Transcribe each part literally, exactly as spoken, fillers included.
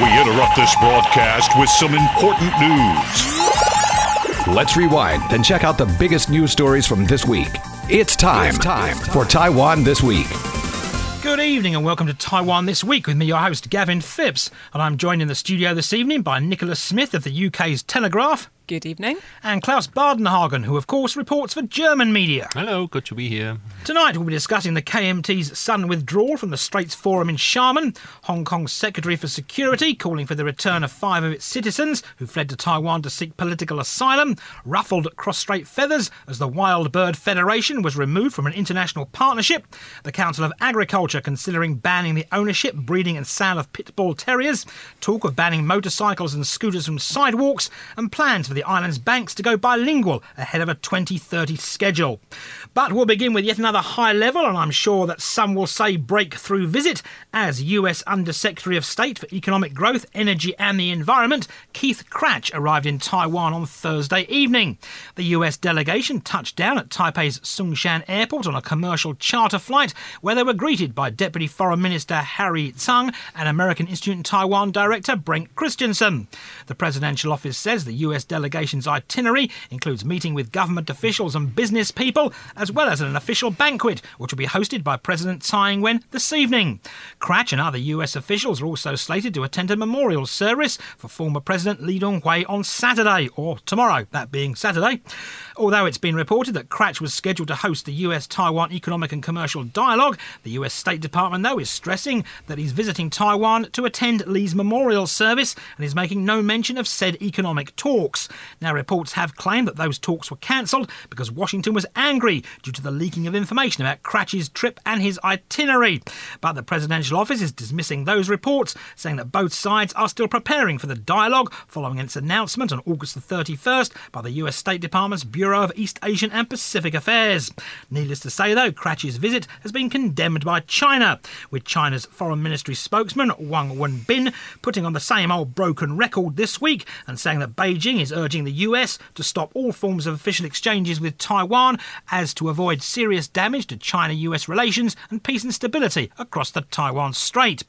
We interrupt this broadcast with some important news. Let's rewind and check out the biggest news stories from this week. It's time, it's time for Taiwan This Week. Good evening and welcome to Taiwan This Week with me, your host, Gavin Phipps. And I'm joined in the studio this evening by Nicola Smith of the U K's Telegraph. Good evening. And Klaus Badenhagen, who of course reports for German media. Hello, good to be here. Tonight we'll be discussing the K M T's sudden withdrawal from the Straits Forum in Shaman, Hong Kong's Secretary for Security calling for the return of five of its citizens who fled to Taiwan to seek political asylum, ruffled cross-strait feathers as the Wild Bird Federation was removed from an international partnership, the Council of Agriculture considering banning the ownership, breeding and sale of pit bull terriers, talk of banning motorcycles and scooters from sidewalks, and plans for the island's banks to go bilingual ahead of a twenty thirty schedule. But we'll begin with yet another high level, and I'm sure that some will say breakthrough visit, as U S Undersecretary of State for Economic Growth, Energy and the Environment, Keith Krach, arrived in Taiwan on Thursday evening. The U S delegation touched down at Taipei's Sungshan Airport on a commercial charter flight where they were greeted by by Deputy Foreign Minister Harry Tsung and American Institute in Taiwan Director Brent Christensen. The Presidential Office says the U S delegation's itinerary includes meeting with government officials and business people, as well as an official banquet, which will be hosted by President Tsai Ing-wen this evening. Krach and other U S officials are also slated to attend a memorial service for former President Lee Teng-hui on Saturday, or tomorrow, that being Saturday. Although it's been reported that Krach was scheduled to host the U S-Taiwan Economic and Commercial Dialogue, the U S State Department, though, is stressing that he's visiting Taiwan to attend Lee's memorial service and is making no mention of said economic talks. Now, reports have claimed that those talks were cancelled because Washington was angry due to the leaking of information about Krach's trip and his itinerary. But the Presidential Office is dismissing those reports, saying that both sides are still preparing for the dialogue following its announcement on August the thirty-first by the U S State Department's Bureau of East Asian and Pacific Affairs. Needless to say, though, Krach's visit has been condemned by China. China, with China's Foreign Ministry spokesman Wang Wenbin putting on the same old broken record this week and saying that Beijing is urging the U S to stop all forms of official exchanges with Taiwan as to avoid serious damage to China-U S relations and peace and stability across the Taiwan Strait.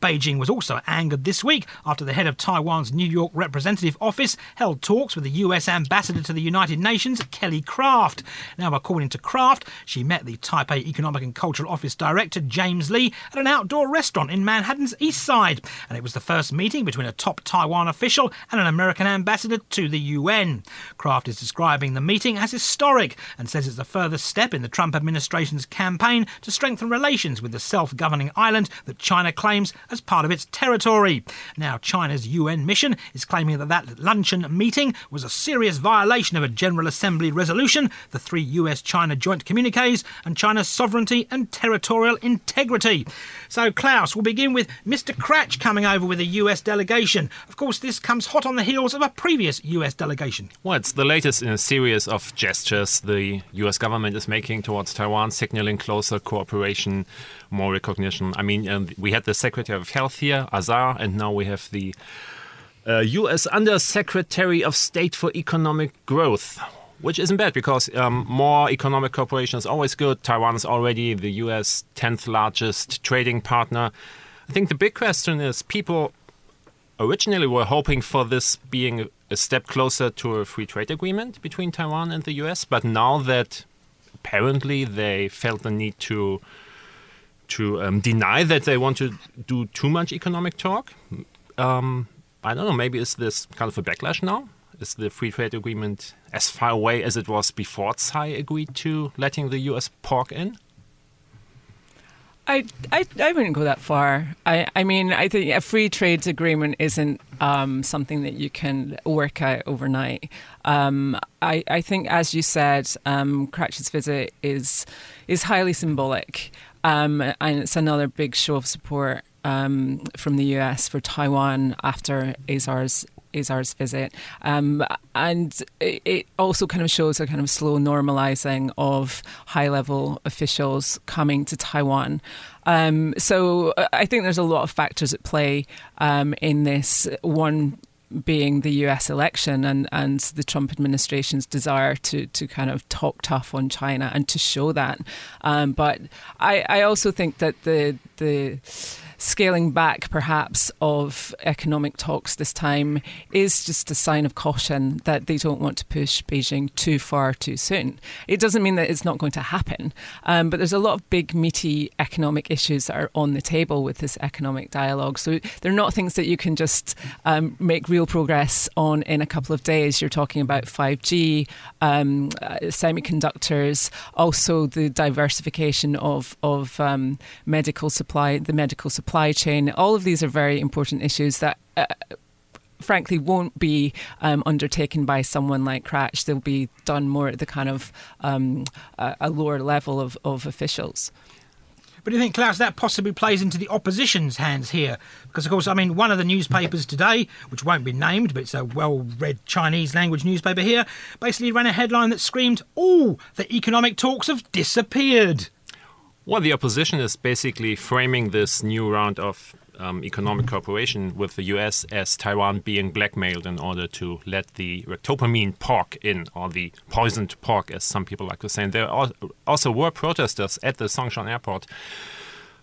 Beijing was also angered this week after the head of Taiwan's New York representative office held talks with the U S ambassador to the United Nations, Kelly Craft. Now, according to Craft, she met the Taipei Economic and Cultural Office director, James Lee, at an outdoor restaurant in Manhattan's East Side, and it was the first meeting between a top Taiwan official and an American ambassador to the U N. Kraft is describing the meeting as historic and says it's a further step in the Trump administration's campaign to strengthen relations with the self-governing island that China claims as part of its territory. Now, China's U N mission is claiming that that luncheon meeting was a serious violation of a General Assembly resolution, the three U S-China joint communiques, and China's sovereignty and territorial integrity. Integrity. So, Klaus, we'll begin with Mister Krach coming over with a U S delegation. Of course, this comes hot on the heels of a previous U S delegation. Well, it's the latest in a series of gestures the U S government is making towards Taiwan, signaling closer cooperation, more recognition. I mean, um, we had the Secretary of Health here, Azar, and now we have the uh, U S Undersecretary of State for Economic Growth. Which isn't bad, because um, more economic cooperation is always good. Taiwan is already the U S tenth largest trading partner. I think the big question is, people originally were hoping for this being a step closer to a free trade agreement between Taiwan and the U S, but now that apparently they felt the need to, to um, deny that they want to do too much economic talk, um, I don't know, maybe is this kind of a backlash now? Is the free trade agreement as far away as it was before Tsai agreed to letting the U S pork in? I, I, I wouldn't go that far. I, I mean, I think a free trade agreement isn't um, something that you can work out overnight. Um, I, I think, as you said, um, Krach's visit is is highly symbolic, um, and it's another big show of support um, from the U S for Taiwan after Azar's Azar's visit, um, and it, it also kind of shows a kind of slow normalising of high-level officials coming to Taiwan. Um, so I think there's a lot of factors at play um, in this, one being the U S election and, and the Trump administration's desire to, to kind of talk tough on China and to show that. Um, but I, I also think that the the scaling back perhaps of economic talks this time is just a sign of caution that they don't want to push Beijing too far too soon. It doesn't mean that it's not going to happen, um, but there's a lot of big, meaty economic issues that are on the table with this economic dialogue. So they're not things that you can just um, make real progress on in a couple of days. You're talking about five G, um, uh, semiconductors, also the diversification of, of um, medical supply, the medical supply chain. All of these are very important issues that uh, frankly won't be um, undertaken by someone like Krach. They'll be done more at the kind of um, a, a lower level of, of officials. But do you think, Klaus, that possibly plays into the opposition's hands here? Because, of course, I mean, one of the newspapers today, which won't be named, but it's a well-read Chinese language newspaper here, basically ran a headline that screamed, "Oh, the economic talks have disappeared." Well, the opposition is basically framing this new round of um, economic cooperation with the U S as Taiwan being blackmailed in order to let the ractopamine pork in, or the poisoned pork, as some people like to say. And there also were protesters at the Sungshan Airport,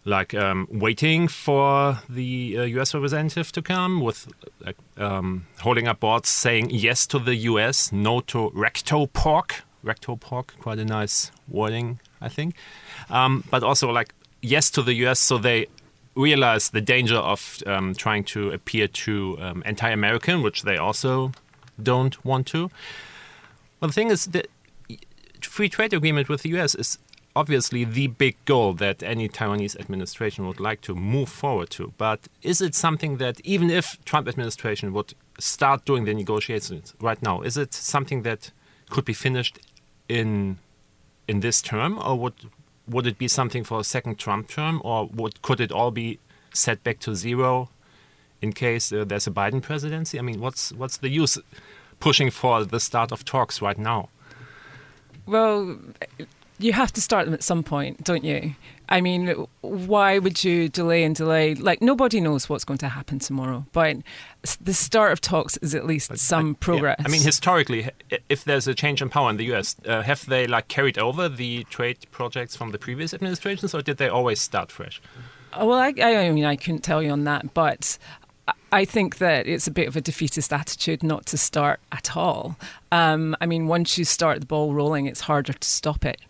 like um, waiting for the uh, U S representative to come, with like, um, holding up boards saying yes to the U S, no to racto pork. Racto pork, quite a nice wording, I think. Um, but also, like, yes to the U S, so they realize the danger of um, trying to appear too um, anti-American, which they also don't want to. Well, the thing is, the free trade agreement with the U S is obviously the big goal that any Taiwanese administration would like to move forward to. But is it something that, even if Trump administration would start doing the negotiations right now, is it something that could be finished in in this term, or would would it be something for a second Trump term, or would could it all be set back to zero in case uh, there's a Biden presidency? I mean, what's what's the use pushing for the start of talks right now? Well, you have to start them at some point, don't you? I mean, why would you delay and delay? Like, nobody knows what's going to happen tomorrow, but the start of talks is at least but some I, progress. Yeah. I mean, historically, if there's a change in power in the U S, uh, have they like carried over the trade projects from the previous administrations, or did they always start fresh? Well, I, I mean, I couldn't tell you on that, but I think that it's a bit of a defeatist attitude not to start at all. Um, I mean, once you start the ball rolling, it's harder to stop it.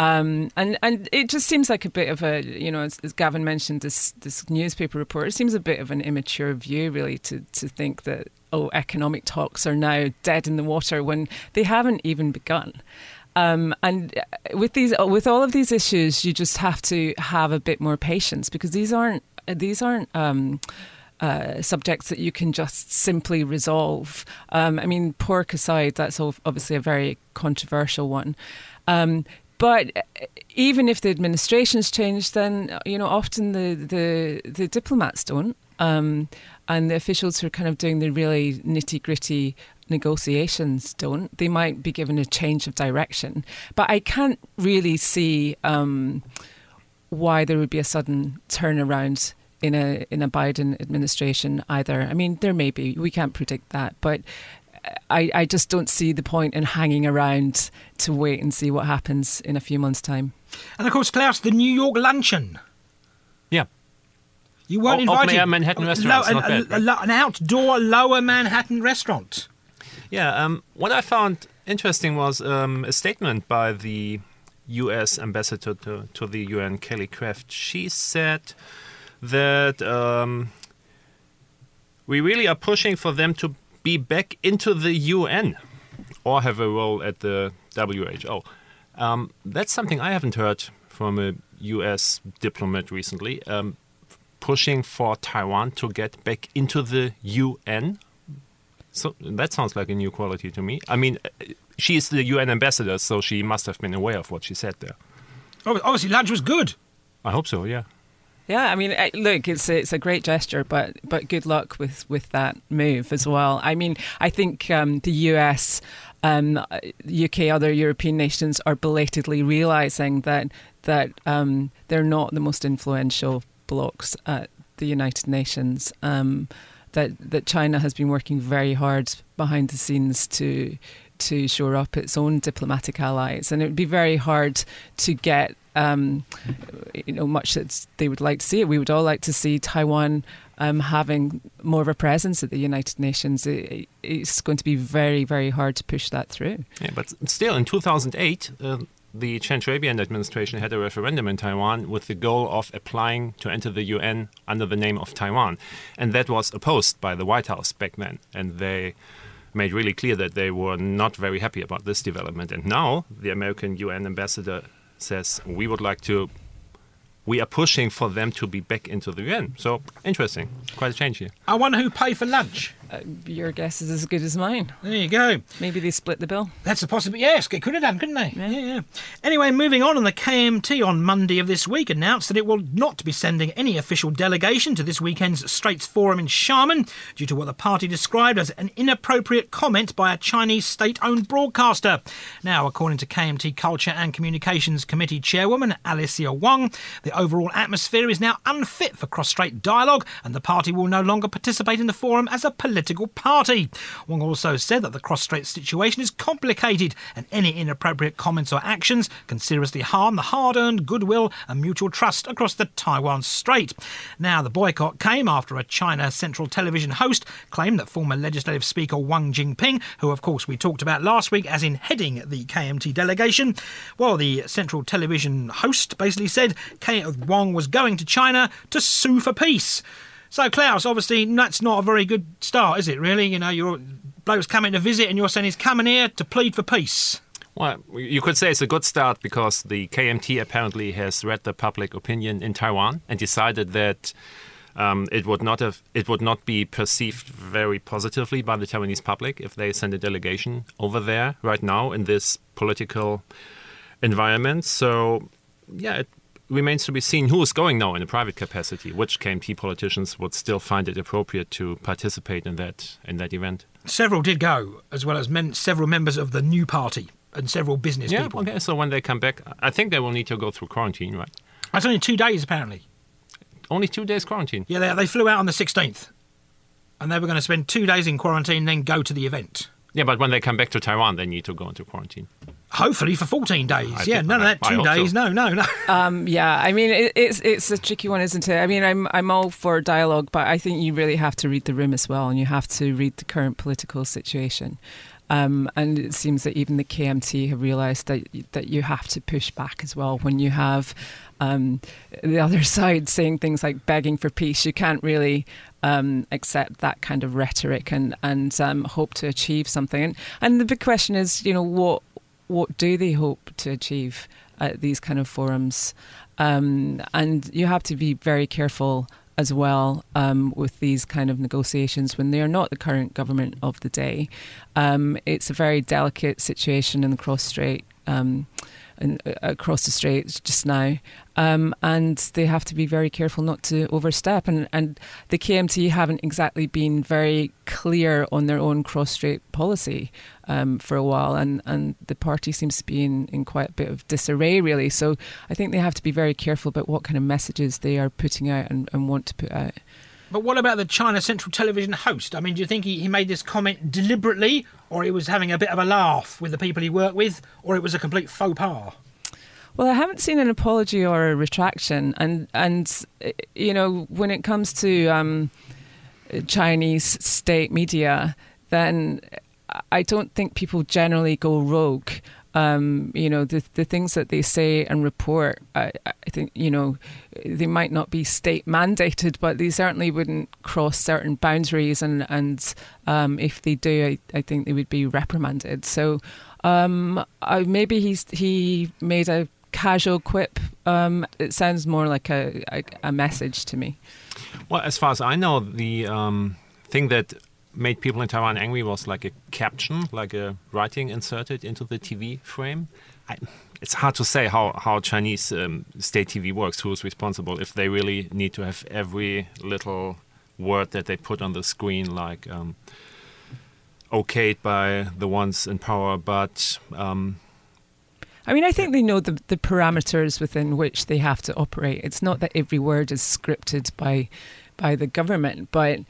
Um, and, and it just seems like a bit of a, you know, as, as Gavin mentioned, this this newspaper report, it seems a bit of an immature view, really, to, to think that, oh, economic talks are now dead in the water when they haven't even begun. Um, and with these, with all of these issues, you just have to have a bit more patience, because these aren't, these aren't... Um, Uh, subjects that you can just simply resolve. Um, I mean, pork aside, that's obviously a very controversial one. Um, but even if the administration's changed, then, you know, often the, the, the diplomats don't. Um, and the officials who are kind of doing the really nitty-gritty negotiations don't. They might be given a change of direction. But I can't really see um, why there would be a sudden turnaround in a in a Biden administration either. I mean, there may be, we can't predict that, but I, I just don't see the point in hanging around to wait and see what happens in a few months' time. And of course, Klaus, the New York luncheon. Yeah. You weren't o- invited. Open-air Manhattan restaurant. Lo- an, bad, right? An outdoor lower Manhattan restaurant. Yeah, um, what I found interesting was um, a statement by the U S ambassador to, to the U N, Kelly Craft. She said that um, we really are pushing for them to be back into the U N or have a role at the W H O. Um, that's something I haven't heard from a U S diplomat recently, um, pushing for Taiwan to get back into the U N. So that sounds like a new quality to me. I mean, she is the U N ambassador, so she must have been aware of what she said there. Obviously, lunch was good. I hope so, yeah. Yeah, I mean, look, it's a, it's a great gesture, but but good luck with, with that move as well. I mean, I think um, the U S, um, U K, other European nations are belatedly realising that that um, they're not the most influential blocs at the United Nations. Um, that that China has been working very hard behind the scenes to to shore up its own diplomatic allies, and it would be very hard to get um, you know, much as they would like to see it, we would all like to see Taiwan um, having more of a presence at the United Nations. It, it's going to be very, very hard to push that through. Yeah, but still, in two thousand eight, uh, the Chen Shui-bian administration had a referendum in Taiwan with the goal of applying to enter the U N under the name of Taiwan. And that was opposed by the White House back then. And they made really clear that they were not very happy about this development. And now the American U N ambassador says, we would like to, we are pushing for them to be back into the U N. So interesting, quite a change here. I wonder who paid for lunch. Uh, your guess is as good as mine. There you go. Maybe they split the bill. That's a possibility. Yes, they could have done, couldn't they? Yeah. yeah, yeah. Anyway, moving on, and the K M T on Monday of this week announced that it will not be sending any official delegation to this weekend's Straits Forum in Shaman due to what the party described as an inappropriate comment by a Chinese state-owned broadcaster. Now, according to K M T Culture and Communications Committee Chairwoman Alicia Wong, the overall atmosphere is now unfit for cross-strait dialogue, and the party will no longer participate in the forum as a political political party. Wong also said that the cross-strait situation is complicated and any inappropriate comments or actions can seriously harm the hard-earned goodwill and mutual trust across the Taiwan Strait. Now, the boycott came after a China Central Television host claimed that former legislative speaker Wang Jinping, who of course we talked about last week as in heading the K M T delegation, well, the Central Television host basically said Wong was going to China to sue for peace. So, Klaus, obviously, that's not a very good start, is it, really? You know, your bloke's coming to visit and you're saying he's coming here to plead for peace. Well, you could say it's a good start because the K M T apparently has read the public opinion in Taiwan and decided that um, it would not have, it would not be perceived very positively by the Taiwanese public if they send a delegation over there right now in this political environment. So, yeah, it remains to be seen who is going now in a private capacity, which K M T politicians would still find it appropriate to participate in that in that event. Several did go, as well as men, several members of the new party and several business yeah, people. Yeah, okay, so when they come back, I think they will need to go through quarantine, right? That's only two days, apparently. Only two days quarantine? Yeah, they, they flew out on the sixteenth, and they were going to spend two days in quarantine and then go to the event. Yeah, but when they come back to Taiwan, they need to go into quarantine. Hopefully for fourteen days. I yeah, none I, of that two days. So. No, no, no. Um, yeah, I mean, it, it's it's a tricky one, isn't it? I mean, I'm I'm all for dialogue, but I think you really have to read the room as well, and you have to read the current political situation. Um, and it seems that even the K M T have realised that that you have to push back as well when you have um, the other side saying things like begging for peace. You can't really um, accept that kind of rhetoric and and um, hope to achieve something. And, and the big question is, you know, what what do they hope to achieve at these kind of forums? Um, and you have to be very careful as well um, with these kind of negotiations when they are not the current government of the day. Um, it's a very delicate situation in the cross strait, um, and across the straits just now, um, and they have to be very careful not to overstep. And, and the K M T haven't exactly been very clear on their own cross strait policy um, for a while, and, and the party seems to be in, in quite a bit of disarray, really. So I think they have to be very careful about what kind of messages they are putting out and, and want to put out. But what about the China Central Television host? I mean, do you think he, he made this comment deliberately, or he was having a bit of a laugh with the people he worked with, or it was a complete faux pas? Well, I haven't seen an apology or a retraction. And, and you know, when it comes to um, Chinese state media, then I don't think people generally go rogue. Um, you know, the the things that they say and report, I, I think, you know, they might not be state mandated, but they certainly wouldn't cross certain boundaries. And, and um, if they do, I, I think they would be reprimanded. So um, I, maybe he's, he made a casual quip. Um, it sounds more like a, a, a message to me. Well, as far as I know, the um, thing that made people in Taiwan angry was like a caption, like a writing inserted into the T V frame. I, it's hard to say how, how Chinese um, state T V works, who's responsible, if they really need to have every little word that they put on the screen, like um, okayed by the ones in power, but... Um, I mean, I think they know the, the parameters within which they have to operate. It's not that every word is scripted by, by the government, but...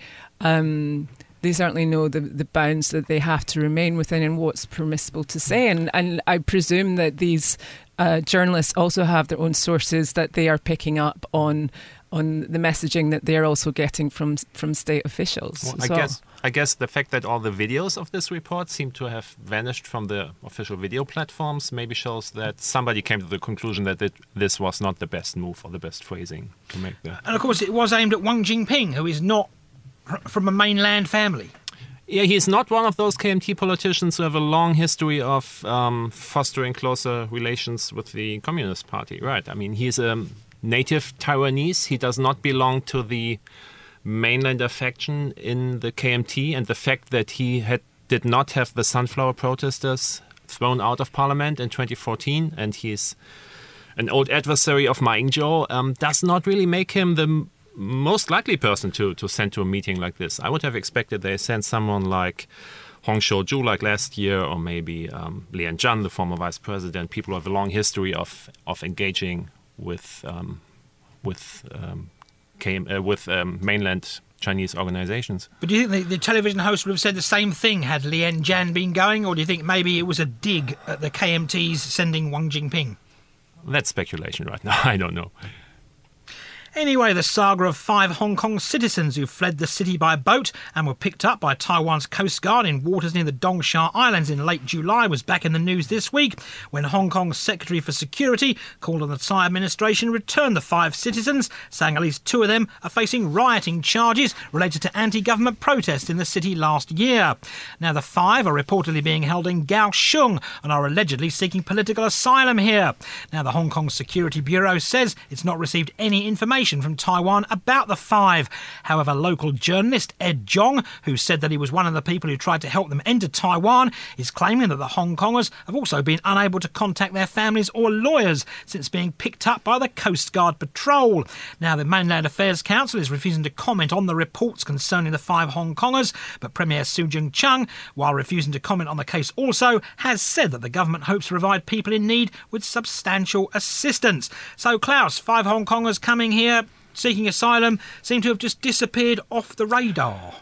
Um, They certainly know the, the bounds that they have to remain within and what's permissible to say. And, and I presume that these uh, journalists also have their own sources that they are picking up on on the messaging that they're also getting from from state officials. Well, as well. I guess I guess the fact that all the videos of this report seem to have vanished from the official video platforms maybe shows that somebody came to the conclusion that it, this was not the best move or the best phrasing to make that. And of course it was aimed at Wang Jinping, who is not from a mainland family. Yeah, he's not one of those K M T politicians who have a long history of um, fostering closer relations with the Communist Party, right? I mean, he's a native Taiwanese. He does not belong to the mainlander faction in the K M T, and the fact that he had did not have the sunflower protesters thrown out of parliament in twenty fourteen, and he's an old adversary of Ma Ying-jeou, um, does not really make him the most likely person to, to send to a meeting like this. I would have expected they sent someone like Hong Shouju, like last year, or maybe um, Lian Zhan, the former vice president, people who have a long history of, of engaging with um, with um, came, uh, with um, mainland Chinese organizations. But do you think the, the television host would have said the same thing had Lian Zhan been going, or do you think maybe it was a dig at the K M T's sending Wang Jinping? That's speculation right now. I don't know. Anyway, the saga of five Hong Kong citizens who fled the city by boat and were picked up by Taiwan's Coast Guard in waters near the Dongsha Islands in late July was back in the news this week when Hong Kong's Secretary for Security called on the Tsai administration to return the five citizens, saying at least two of them are facing rioting charges related to anti-government protests in the city last year. Now, the five are reportedly being held in Kaohsiung and are allegedly seeking political asylum here. Now, the Hong Kong Security Bureau says it's not received any information from Taiwan about the five. However, local journalist Ed Jong, who said that he was one of the people who tried to help them enter Taiwan, is claiming that the Hong Kongers have also been unable to contact their families or lawyers since being picked up by the Coast Guard patrol. Now, the Mainland Affairs Council is refusing to comment on the reports concerning the five Hong Kongers, but Premier Su Jung-chang, while refusing to comment on the case also, has said that the government hopes to provide people in need with substantial assistance. So, Klaus, five Hong Kongers coming here seeking asylum seem to have just disappeared off the radar.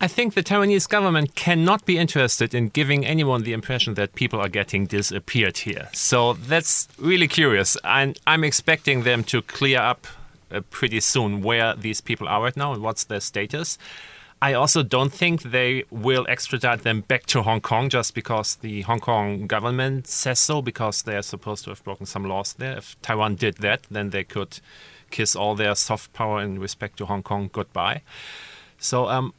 I think the Taiwanese government cannot be interested in giving anyone the impression that people are getting disappeared here. So that's really curious. And I'm expecting them to clear up uh, pretty soon where these people are right now and what's their status. I also don't think they will extradite them back to Hong Kong just because the Hong Kong government says so, because they are supposed to have broken some laws there. If Taiwan did that, then they could kiss all their soft power in respect to Hong Kong goodbye. So um,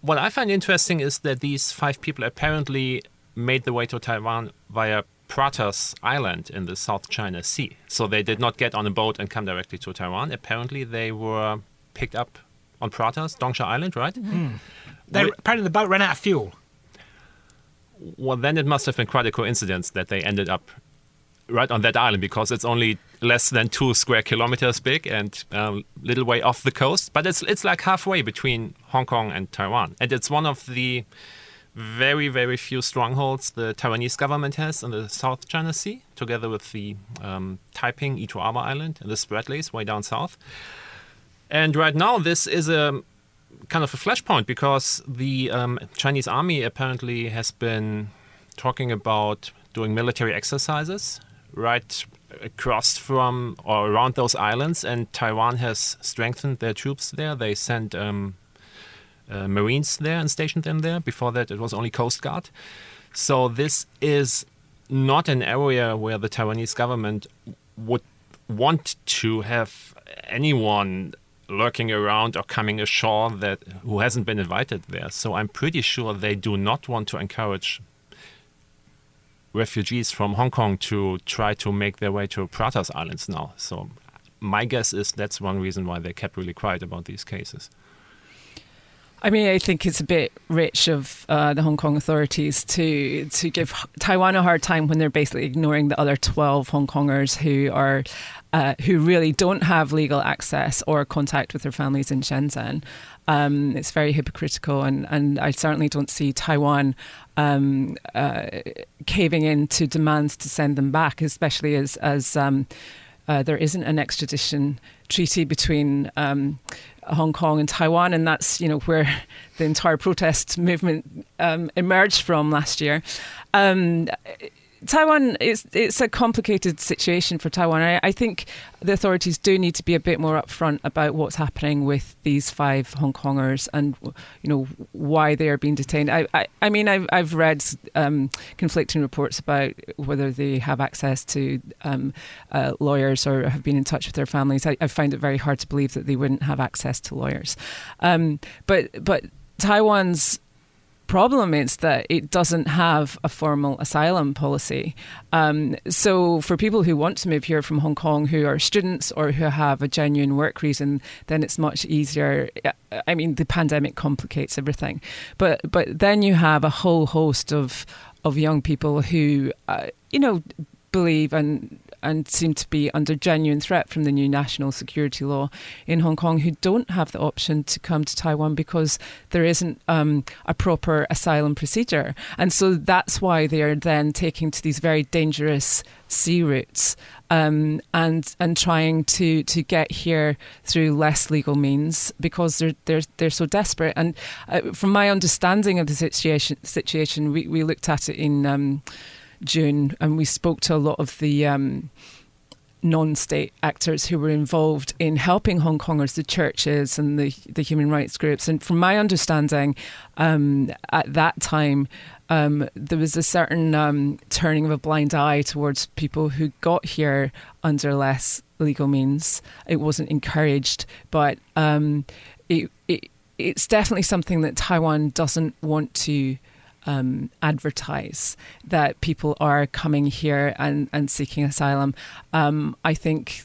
what I find interesting is that these five people apparently made the way to Taiwan via Pratas Island in the South China Sea. So they did not get on a boat and come directly to Taiwan. Apparently they were picked up on Pratas, Dongsha Island, right? Mm. They, apparently the boat ran out of fuel. Well, then it must have been quite a coincidence that they ended up right on that island, because it's only less than two square kilometers big and a um, little way off the coast. But it's it's like halfway between Hong Kong and Taiwan. And it's one of the very, very few strongholds the Taiwanese government has in the South China Sea, together with the um, Taiping, Ituaba Island, and the Spratleys way down south. And right now this is a kind of a flashpoint, because the um, Chinese army apparently has been talking about doing military exercises right across from or around those islands, and Taiwan has strengthened their troops there. They sent um, uh, Marines there and stationed them there. Before that, it was only Coast Guard. So this is not an area where the Taiwanese government would want to have anyone lurking around or coming ashore that who hasn't been invited there. So I'm pretty sure they do not want to encourage refugees from Hong Kong to try to make their way to Pratas Islands now. So my guess is that's one reason why they kept really quiet about these cases. I mean, I think it's a bit rich of uh, the Hong Kong authorities to to give Taiwan a hard time when they're basically ignoring the other twelve Hong Kongers who are uh, who really don't have legal access or contact with their families in Shenzhen. Um, it's very hypocritical, and, and I certainly don't see Taiwan um, uh, caving in to demands to send them back, especially as as um, uh, there isn't an extradition treaty between Um, Hong Kong and Taiwan, and that's, you know, where the entire protest movement um, emerged from last year. Um, Taiwan, it's, it's a complicated situation for Taiwan. I, I think the authorities do need to be a bit more upfront about what's happening with these five Hong Kongers and, you know, why they are being detained. I, I, I mean, I've, I've read um, conflicting reports about whether they have access to um, uh, lawyers or have been in touch with their families. I, I find it very hard to believe that they wouldn't have access to lawyers. Um, but but Taiwan's problem is that it doesn't have a formal asylum policy. Um, so for people who want to move here from Hong Kong, who are students or who have a genuine work reason, then it's much easier. I mean, the pandemic complicates everything. But but then you have a whole host of, of young people who, uh, you know, believe and and seem to be under genuine threat from the new national security law in Hong Kong, who don't have the option to come to Taiwan because there isn't um, a proper asylum procedure. And so that's why they are then taking to these very dangerous sea routes um, and and trying to, to get here through less legal means because they're they're they're so desperate. And uh, from my understanding of the situation, situation we, we looked at it in Um, June, and we spoke to a lot of the um, non-state actors who were involved in helping Hong Kongers, the churches and the the human rights groups. And from my understanding, um, at that time, um, there was a certain um, turning of a blind eye towards people who got here under less legal means. It wasn't encouraged, but um, it, it it's definitely something that Taiwan doesn't want to Um, advertise, that people are coming here and, and seeking asylum. Um, I think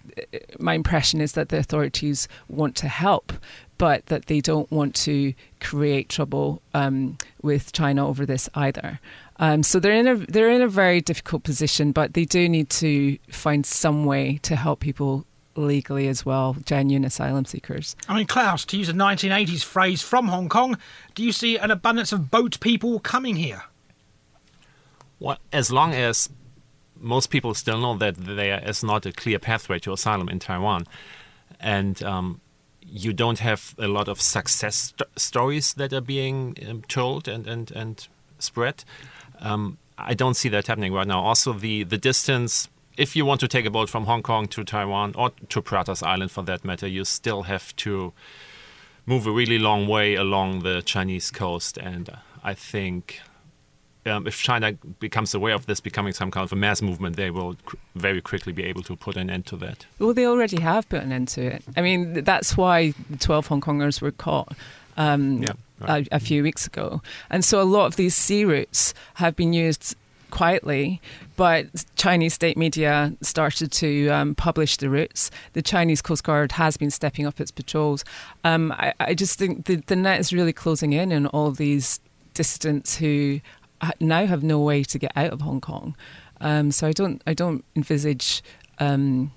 my impression is that the authorities want to help, but that they don't want to create trouble um, with China over this either. Um, so they're in a they're in a very difficult position, but they do need to find some way to help people legally as well, genuine asylum seekers. I mean, Klaus, to use a nineteen eighties phrase from Hong Kong, do you see an abundance of boat people coming here? Well, as long as most people still know that there is not a clear pathway to asylum in Taiwan, and um, you don't have a lot of success st- stories that are being um, told and, and, and spread, um, I don't see that happening right now. Also, the, the distance. If you want to take a boat from Hong Kong to Taiwan or to Pratas Island, for that matter, you still have to move a really long way along the Chinese coast. And I think um, if China becomes aware of this becoming some kind of a mass movement, they will cr- very quickly be able to put an end to that. Well, they already have put an end to it. I mean, that's why the twelve Hong Kongers were caught. Um, yeah, right. a, a few weeks ago. And so a lot of these sea routes have been used quietly, but Chinese state media started to um, publish the routes. The Chinese Coast Guard has been stepping up its patrols. Um, I, I just think the, the net is really closing in on all these dissidents who now have no way to get out of Hong Kong. Um, so I don't, I don't envisage um,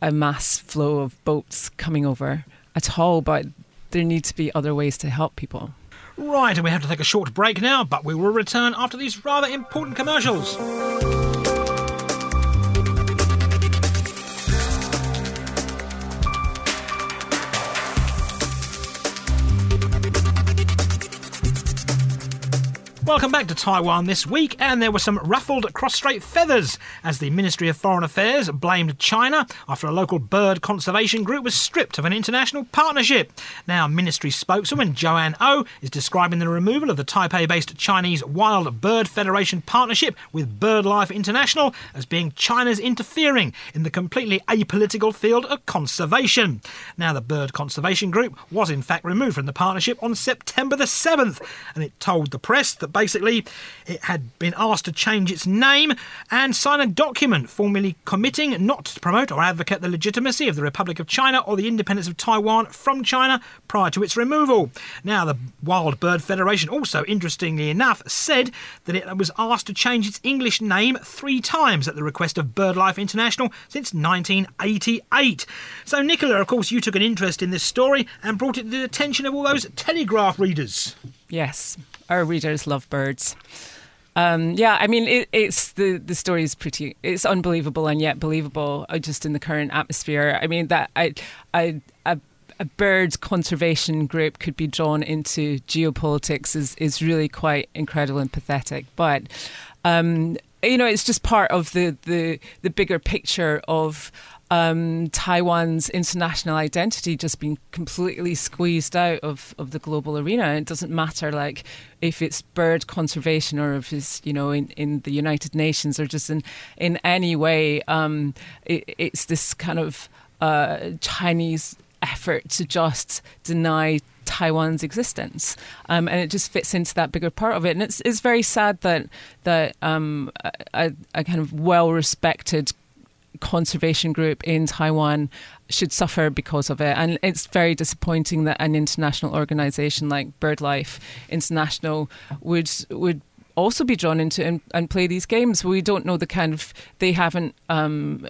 a mass flow of boats coming over at all. But there need to be other ways to help people. Right, and we have to take a short break now, but we will return after these rather important commercials. Welcome back to Taiwan This Week, and there were some ruffled cross-strait feathers as the Ministry of Foreign Affairs blamed China after a local bird conservation group was stripped of an international partnership. Now, Ministry spokeswoman Joanne Oh is describing the removal of the Taipei-based Chinese Wild Bird Federation partnership with BirdLife International as being China's interfering in the completely apolitical field of conservation. Now, the bird conservation group was in fact removed from the partnership on September the seventh, and it told the press that basically it had been asked to change its name and sign a document formally committing not to promote or advocate the legitimacy of the Republic of China or the independence of Taiwan from China prior to its removal. Now, the Wild Bird Federation also, interestingly enough, said that it was asked to change its English name three times at the request of BirdLife International since nineteen eighty-eight. So, Nicola, of course, you took an interest in this story and brought it to the attention of all those Telegraph readers. Yes. Our readers love birds. Um, yeah, I mean, it, it's the, the story is pretty, it's unbelievable and yet believable, just in the current atmosphere. I mean, that I, I, a, a bird conservation group could be drawn into geopolitics is, is really quite incredible and pathetic. But um, you know, it's just part of the, the, the bigger picture of um, Taiwan's international identity just being completely squeezed out of, of the global arena. It doesn't matter, like, if it's bird conservation or if it's, you know, in, in the United Nations or just in, in any way. Um, it, it's this kind of uh, Chinese effort to just deny Taiwan's existence, um, and it just fits into that bigger part of it. And it's it's very sad that that um, a, a kind of well-respected conservation group in Taiwan should suffer because of it. And it's very disappointing that an international organisation like BirdLife International would would also be drawn into and, and play these games. We don't know the kind of, they haven't um,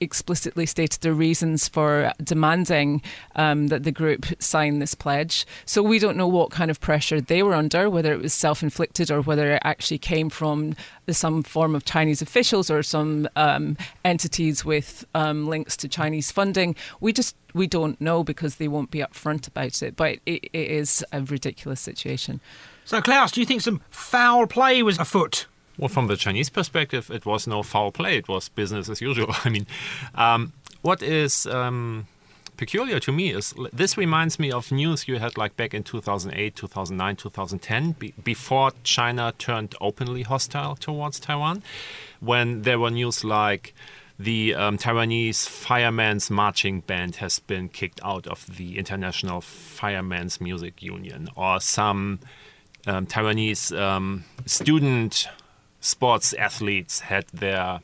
explicitly stated the reasons for demanding um, that the group sign this pledge. So we don't know what kind of pressure they were under, whether it was self-inflicted or whether it actually came from some form of Chinese officials or some um, entities with um, links to Chinese funding. We just, we don't know because they won't be upfront about it, but it, it is a ridiculous situation. So, Klaus, do you think some foul play was afoot? Well, from the Chinese perspective, it was no foul play. It was business as usual. I mean, um, what is um, peculiar to me is this reminds me of news you had like back in two thousand eight, two thousand nine, two thousand ten, be- before China turned openly hostile towards Taiwan, when there were news like the um, Taiwanese Firemen's Marching Band has been kicked out of the International Firemen's Music Union, or some... Um, Taiwanese um, student sports athletes had their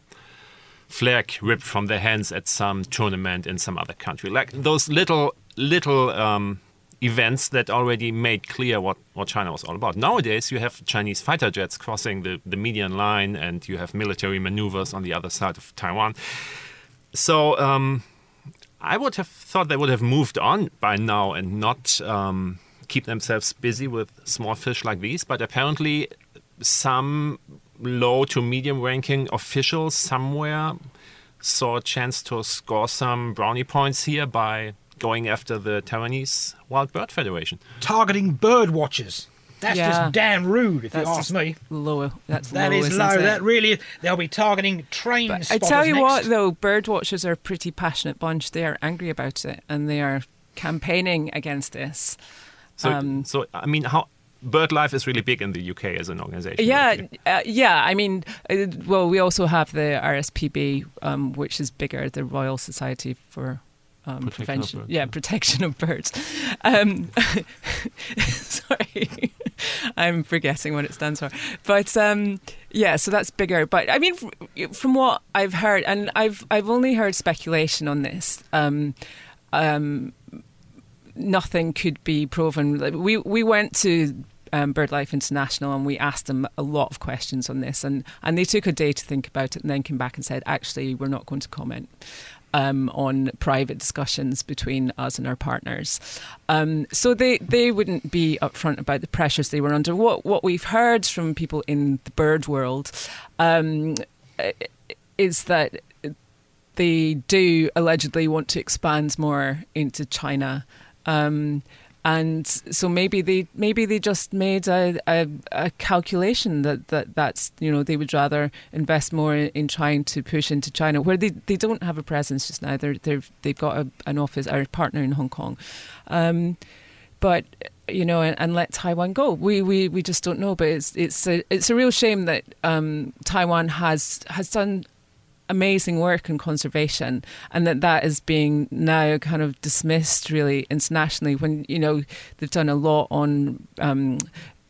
flag ripped from their hands at some tournament in some other country. Like those little little um, events that already made clear what, what China was all about. Nowadays, you have Chinese fighter jets crossing the, the median line, and you have military maneuvers on the other side of Taiwan. So um, I would have thought they would have moved on by now and not... Um, keep themselves busy with small fish like these, but apparently some low to medium ranking officials somewhere saw a chance to score some brownie points here by going after the Taiwanese Wild Bird Federation. Targeting bird watchers. That's yeah. just damn rude, if that's you ask me. Lower. That's that low, is low. It? That really is. They'll be targeting train but spotters I tell you next. What, though, bird watchers are a pretty passionate bunch. They are angry about it, and they are campaigning against this. So, um, so, I mean, how BirdLife is really big in the U K as an organisation. Yeah, right? uh, yeah. I mean, uh, well, we also have the R S P B, um, which is bigger, the Royal Society for um, Prevention. Birds, yeah, yeah, Protection of Birds. Um, sorry, I'm forgetting what it stands for. But um, yeah, so that's bigger. But I mean, from what I've heard, and I've I've only heard speculation on this. Um, um, Nothing could be proven. We we went to um, BirdLife International and we asked them a lot of questions on this, and, and they took a day to think about it and then came back and said, actually, we're not going to comment um, on private discussions between us and our partners. Um, so they, they wouldn't be upfront about the pressures they were under. What what we've heard from people in the bird world um, is that they do allegedly want to expand more into China. Um, and so maybe they maybe they just made a, a, a calculation that, that that's, you know, they would rather invest more in trying to push into China, where they, they don't have a presence just now. They're, they're, they've got a, an office, our partner in Hong Kong. Um, but, you know, and, and let Taiwan go. We, we we just don't know. But it's it's a, it's a real shame that um, Taiwan has has done... amazing work in conservation, and that that is being now kind of dismissed really internationally, when, you know, they've done a lot on um,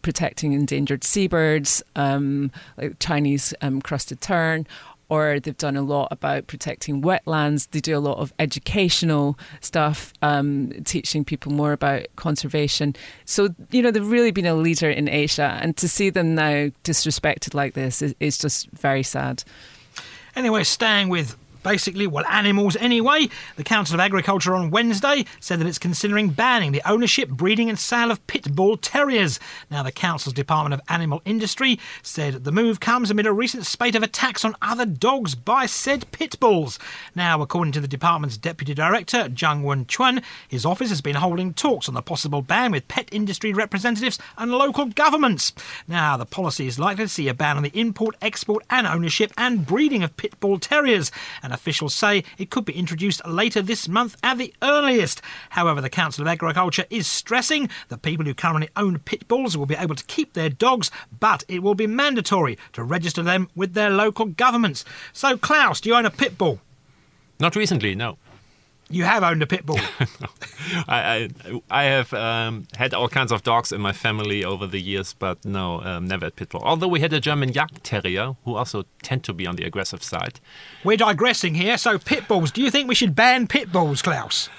protecting endangered seabirds, um, like Chinese um, crested tern, or they've done a lot about protecting wetlands. They do a lot of educational stuff, um, teaching people more about conservation. So, you know, they've really been a leader in Asia, and to see them now disrespected like this is, is just very sad. Anyway, staying with basically, well, animals anyway. The Council of Agriculture on Wednesday said that it's considering banning the ownership, breeding and sale of pit bull terriers. Now, the Council's Department of Animal Industry said the move comes amid a recent spate of attacks on other dogs by said pit bulls. Now, according to the department's Deputy Director, Zhang Wenchuan, his office has been holding talks on the possible ban with pet industry representatives and local governments. Now, the policy is likely to see a ban on the import, export and ownership and breeding of pit bull terriers, and officials say it could be introduced later this month at the earliest. However, the Council of Agriculture is stressing that people who currently own pit bulls will be able to keep their dogs, but it will be mandatory to register them with their local governments. So, Klaus, do you own a pit bull? Not recently, no. You have owned a pit bull. I, I, I have um, had all kinds of dogs in my family over the years, but no, um, never a pit bull. Although we had a German Yak Terrier, who also tend to be on the aggressive side. We're digressing here. So pit bulls. Do you think we should ban pit bulls, Klaus?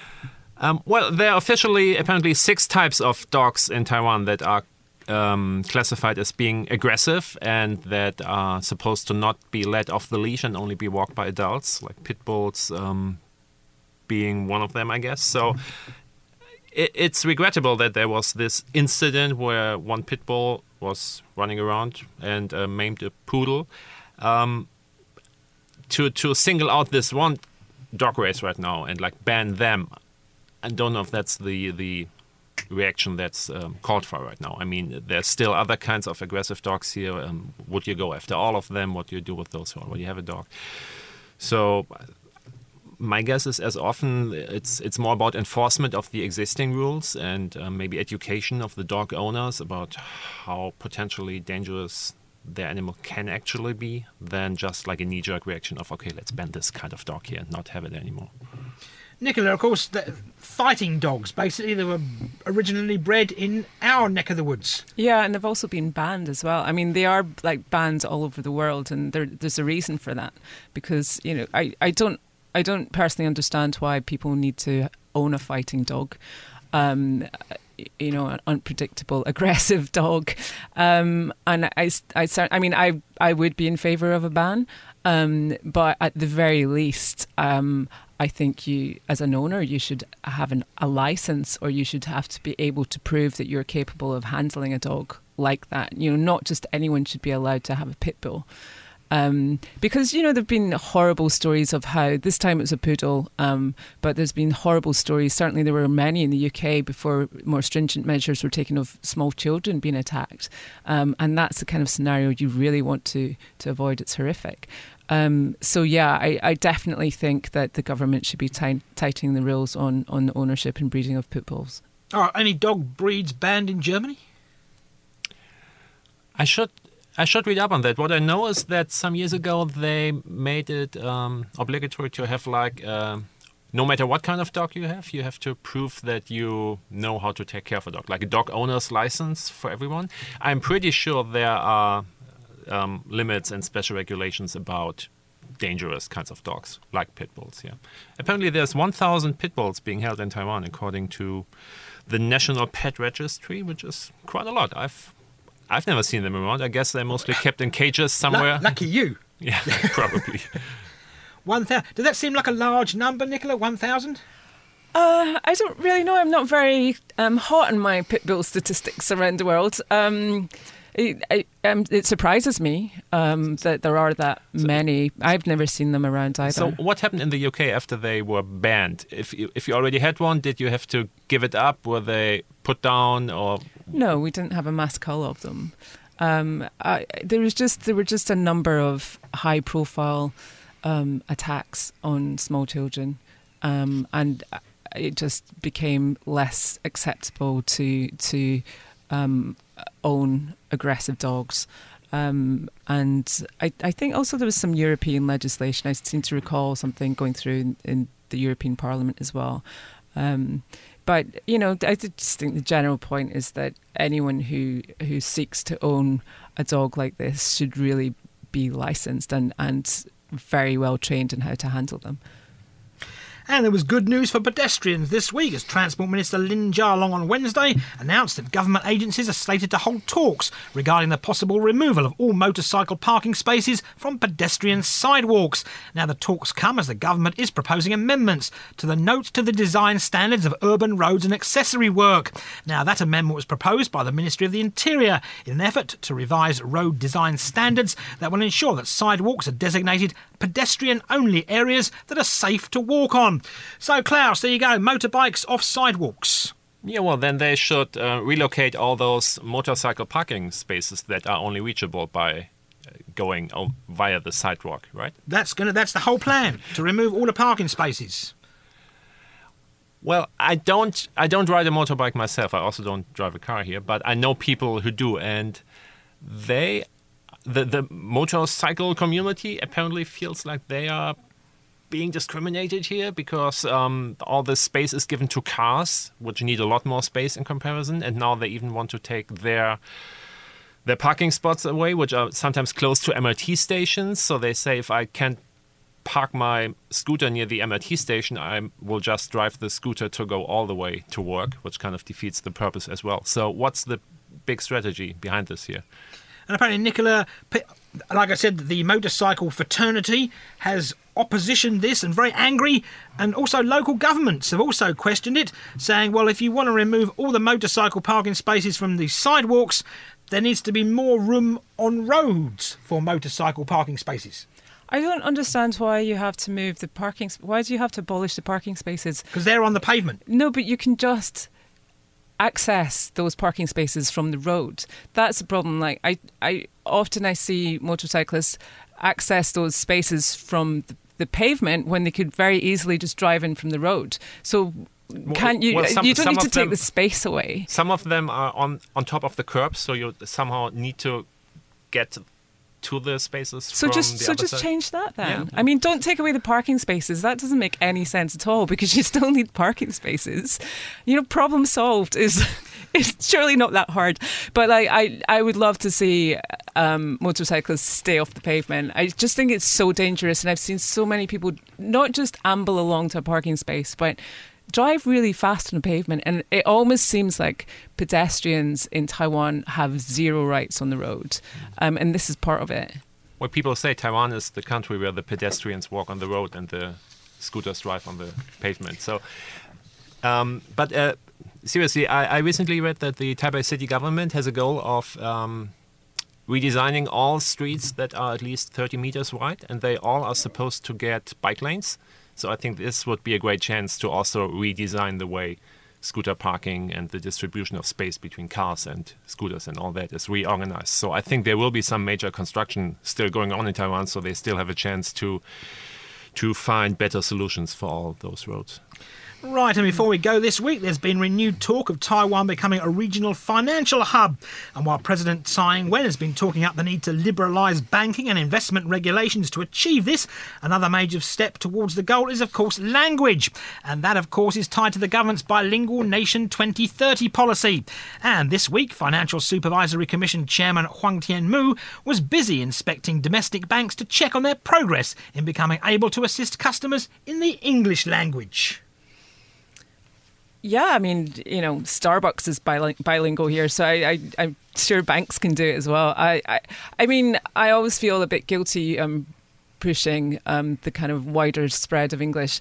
Um, well, there are officially apparently six types of dogs in Taiwan that are Um, classified as being aggressive and that are supposed to not be let off the leash and only be walked by adults, like pit bulls um, being one of them, I guess. So it, it's regrettable that there was this incident where one pit bull was running around and uh, maimed a poodle. Um, to to single out this one dog race right now and like ban them, I don't know if that's the the. reaction that's um, called for right now. I mean, there's still other kinds of aggressive dogs here. Um, would you go after all of them? What do you do with those who already have a dog? So my guess is, as often, it's it's more about enforcement of the existing rules and uh, maybe education of the dog owners about how potentially dangerous their animal can actually be than just like a knee-jerk reaction of, okay, let's ban this kind of dog here and not have it anymore. Nicola, of course, the fighting dogs, basically, they were originally bred in our neck of the woods. Yeah, and they've also been banned as well. I mean, they are like banned all over the world, and there, there's a reason for that. Because, you know, I, I don't I don't personally understand why people need to own a fighting dog, um, you know, an unpredictable, aggressive dog. Um, and I, I, I mean, I, I would be in favour of a ban, um, but at the very least... Um, I think you, as an owner, you should have an, a license, or you should have to be able to prove that you're capable of handling a dog like that. You know, not just anyone should be allowed to have a pit bull. Um, because, you know, there have been horrible stories of how, this time it was a poodle, um, but there's been horrible stories. Certainly there were many in the U K before more stringent measures were taken of small children being attacked. Um, and that's the kind of scenario you really want to, to avoid. It's horrific. Um, so, yeah, I, I definitely think that the government should be t- tightening the rules on, on the ownership and breeding of pit bulls. Are any dog breeds banned in Germany? I should I should read up on that. What I know is that some years ago they made it um, obligatory to have, like, uh, no matter what kind of dog you have, you have to prove that you know how to take care of a dog, like a dog owner's license for everyone. I'm pretty sure there are... Um, limits and special regulations about dangerous kinds of dogs, like pit bulls. Yeah, apparently there's one thousand pit bulls being held in Taiwan, according to the National Pet Registry, which is quite a lot. I've I've never seen them around. I guess they're mostly kept in cages somewhere. L- lucky you. Yeah, probably. One thousand. Does that seem like a large number, Nicola? One thousand. Uh, I don't really know. I'm not very um, hot on my pit bull statistics around the world. Um, It, I, um, it surprises me um, that there are that many. I've never seen them around either. So what happened in the U K after they were banned? If you, if you already had one, did you have to give it up? Were they put down? Or no, we didn't have a mass cull of them. Um, I, there was just there were just a number of high-profile um, attacks on small children, um, and it just became less acceptable to to. Um, own aggressive dogs. Um, and I, I think also there was some European legislation. I seem to recall something going through in, in the European Parliament as well. Um, but, you know, I just think the general point is that anyone who, who seeks to own a dog like this should really be licensed and, and very well trained in how to handle them. And there was good news for pedestrians this week as Transport Minister Lin Jialong on Wednesday announced that government agencies are slated to hold talks regarding the possible removal of all motorcycle parking spaces from pedestrian sidewalks. Now, the talks come as the government is proposing amendments to the Note to the Design Standards of Urban Roads and Accessory Work. Now, that amendment was proposed by the Ministry of the Interior in an effort to revise road design standards that will ensure that sidewalks are designated pedestrian-only areas that are safe to walk on. So, Klaus, there you go, motorbikes off sidewalks. Yeah, well, then they should uh, relocate all those motorcycle parking spaces that are only reachable by going via the sidewalk, right? That's gonna. That's the whole plan, to remove all the parking spaces. Well, I don't. I don't ride a motorbike myself. I also don't drive a car here, but I know people who do, and they, the the motorcycle community apparently feels like they are being discriminated here because um, all this space is given to cars, which need a lot more space in comparison, and now they even want to take their their parking spots away, which are sometimes close to M R T stations. So they say, if I can't park my scooter near the M R T station, I will just drive the scooter to go all the way to work, which kind of defeats the purpose as well. So what's the big strategy behind this here? And apparently, Nicola, like I said, the motorcycle fraternity has opposition this and very angry, and also local governments have also questioned it, saying, well, if you want to remove all the motorcycle parking spaces from the sidewalks, there needs to be more room on roads for motorcycle parking spaces. I don't understand why you have to move the parking... Why do you have to abolish the parking spaces? Because they're on the pavement. No, but you can just access those parking spaces from the road. That's the problem. Like I, I often I see motorcyclists access those spaces from the, the pavement when they could very easily just drive in from the road. So can't you? Well, some, you don't need to take them, the space away. Some of them are on on top of the curb, so you somehow need to get to the spaces. So from just the so other just side. Change that then. Yeah. I mean, don't take away the parking spaces. That doesn't make any sense at all because you still need parking spaces. You know, problem solved is it's surely not that hard. But like, I I would love to see um, motorcyclists stay off the pavement. I just think it's so dangerous, and I've seen so many people not just amble along to a parking space, but drive really fast on the pavement, and it almost seems like pedestrians in Taiwan have zero rights on the road, um, and this is part of it. Well, people say Taiwan is the country where the pedestrians walk on the road and the scooters drive on the pavement. So, um, but uh, seriously, I, I recently read that the Taipei city government has a goal of um, redesigning all streets that are at least thirty meters wide, and they all are supposed to get bike lanes. So I think this would be a great chance to also redesign the way scooter parking and the distribution of space between cars and scooters and all that is reorganized. So I think there will be some major construction still going on in Taiwan, so they still have a chance to to find better solutions for all those roads. Right, and before we go this week, there's been renewed talk of Taiwan becoming a regional financial hub. And while President Tsai Ing-wen has been talking up the need to liberalise banking and investment regulations to achieve this, another major step towards the goal is, of course, language. And that, of course, is tied to the government's Bilingual Nation twenty thirty policy. And this week, Financial Supervisory Commission Chairman Huang Tianmu was busy inspecting domestic banks to check on their progress in becoming able to assist customers in the English language. Yeah, I mean, you know, Starbucks is biling- bilingual here, so I, I, I'm sure banks can do it as well. I, I, I mean, I always feel a bit guilty um, pushing um, the kind of wider spread of English.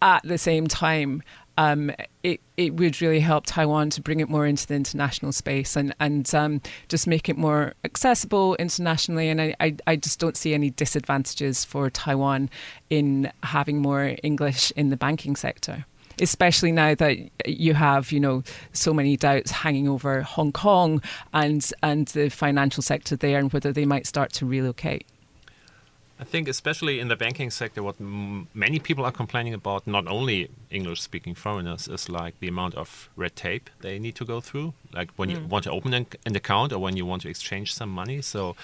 At the same time, um, it it would really help Taiwan to bring it more into the international space and and um, just make it more accessible internationally. And I, I, I just don't see any disadvantages for Taiwan in having more English in the banking sector. Especially now that you have, you know, so many doubts hanging over Hong Kong and and the financial sector there and whether they might start to relocate. I think especially in the banking sector, what m- many people are complaining about, not only English-speaking foreigners, is like the amount of red tape they need to go through, like when mm. you want to open an, an account or when you want to exchange some money. So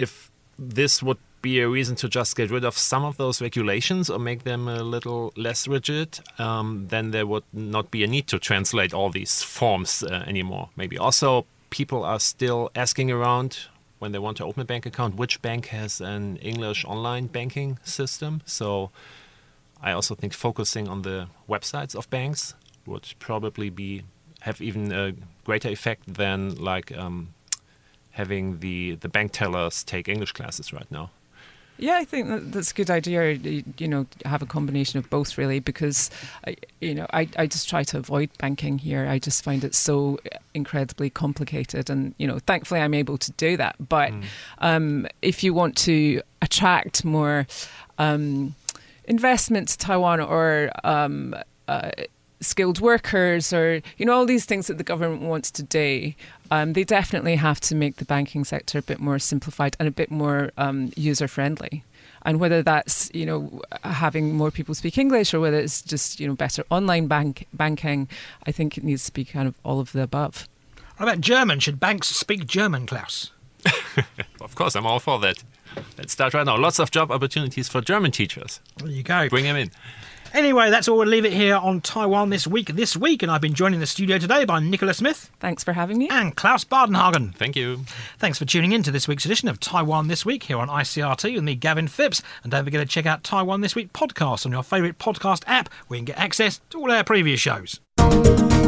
if this would be a reason to just get rid of some of those regulations or make them a little less rigid, um, then there would not be a need to translate all these forms uh, anymore. Maybe also people are still asking around when they want to open a bank account, which bank has an English online banking system. So I also think focusing on the websites of banks would probably be have even a greater effect than like um, having the, the bank tellers take English classes right now. Yeah, I think that, that's a good idea, you know, have a combination of both really, because, I, you know, I, I just try to avoid banking here. I just find it so incredibly complicated and, you know, thankfully I'm able to do that. But mm. um, if you want to attract more um, investment to Taiwan or um, uh, skilled workers or, you know, all these things that the government wants to do, Um, they definitely have to make the banking sector a bit more simplified and a bit more um, user-friendly. And whether that's, you know, having more people speak English or whether it's just, you know, better online bank banking, I think it needs to be kind of all of the above. What about German? Should banks speak German, Klaus? Of course, I'm all for that. Let's start right now. Lots of job opportunities for German teachers. There you go. Bring them in. Anyway, that's all. We'll leave it here on Taiwan This Week this week. And I've been joined in the studio today by Nicola Smith. Thanks for having me. And Klaus Badenhagen. Thank you. Thanks for tuning in to this week's edition of Taiwan This Week here on I C R T with me, Gavin Phipps. And don't forget to check out Taiwan This Week podcast on your favourite podcast app where you can get access to all our previous shows.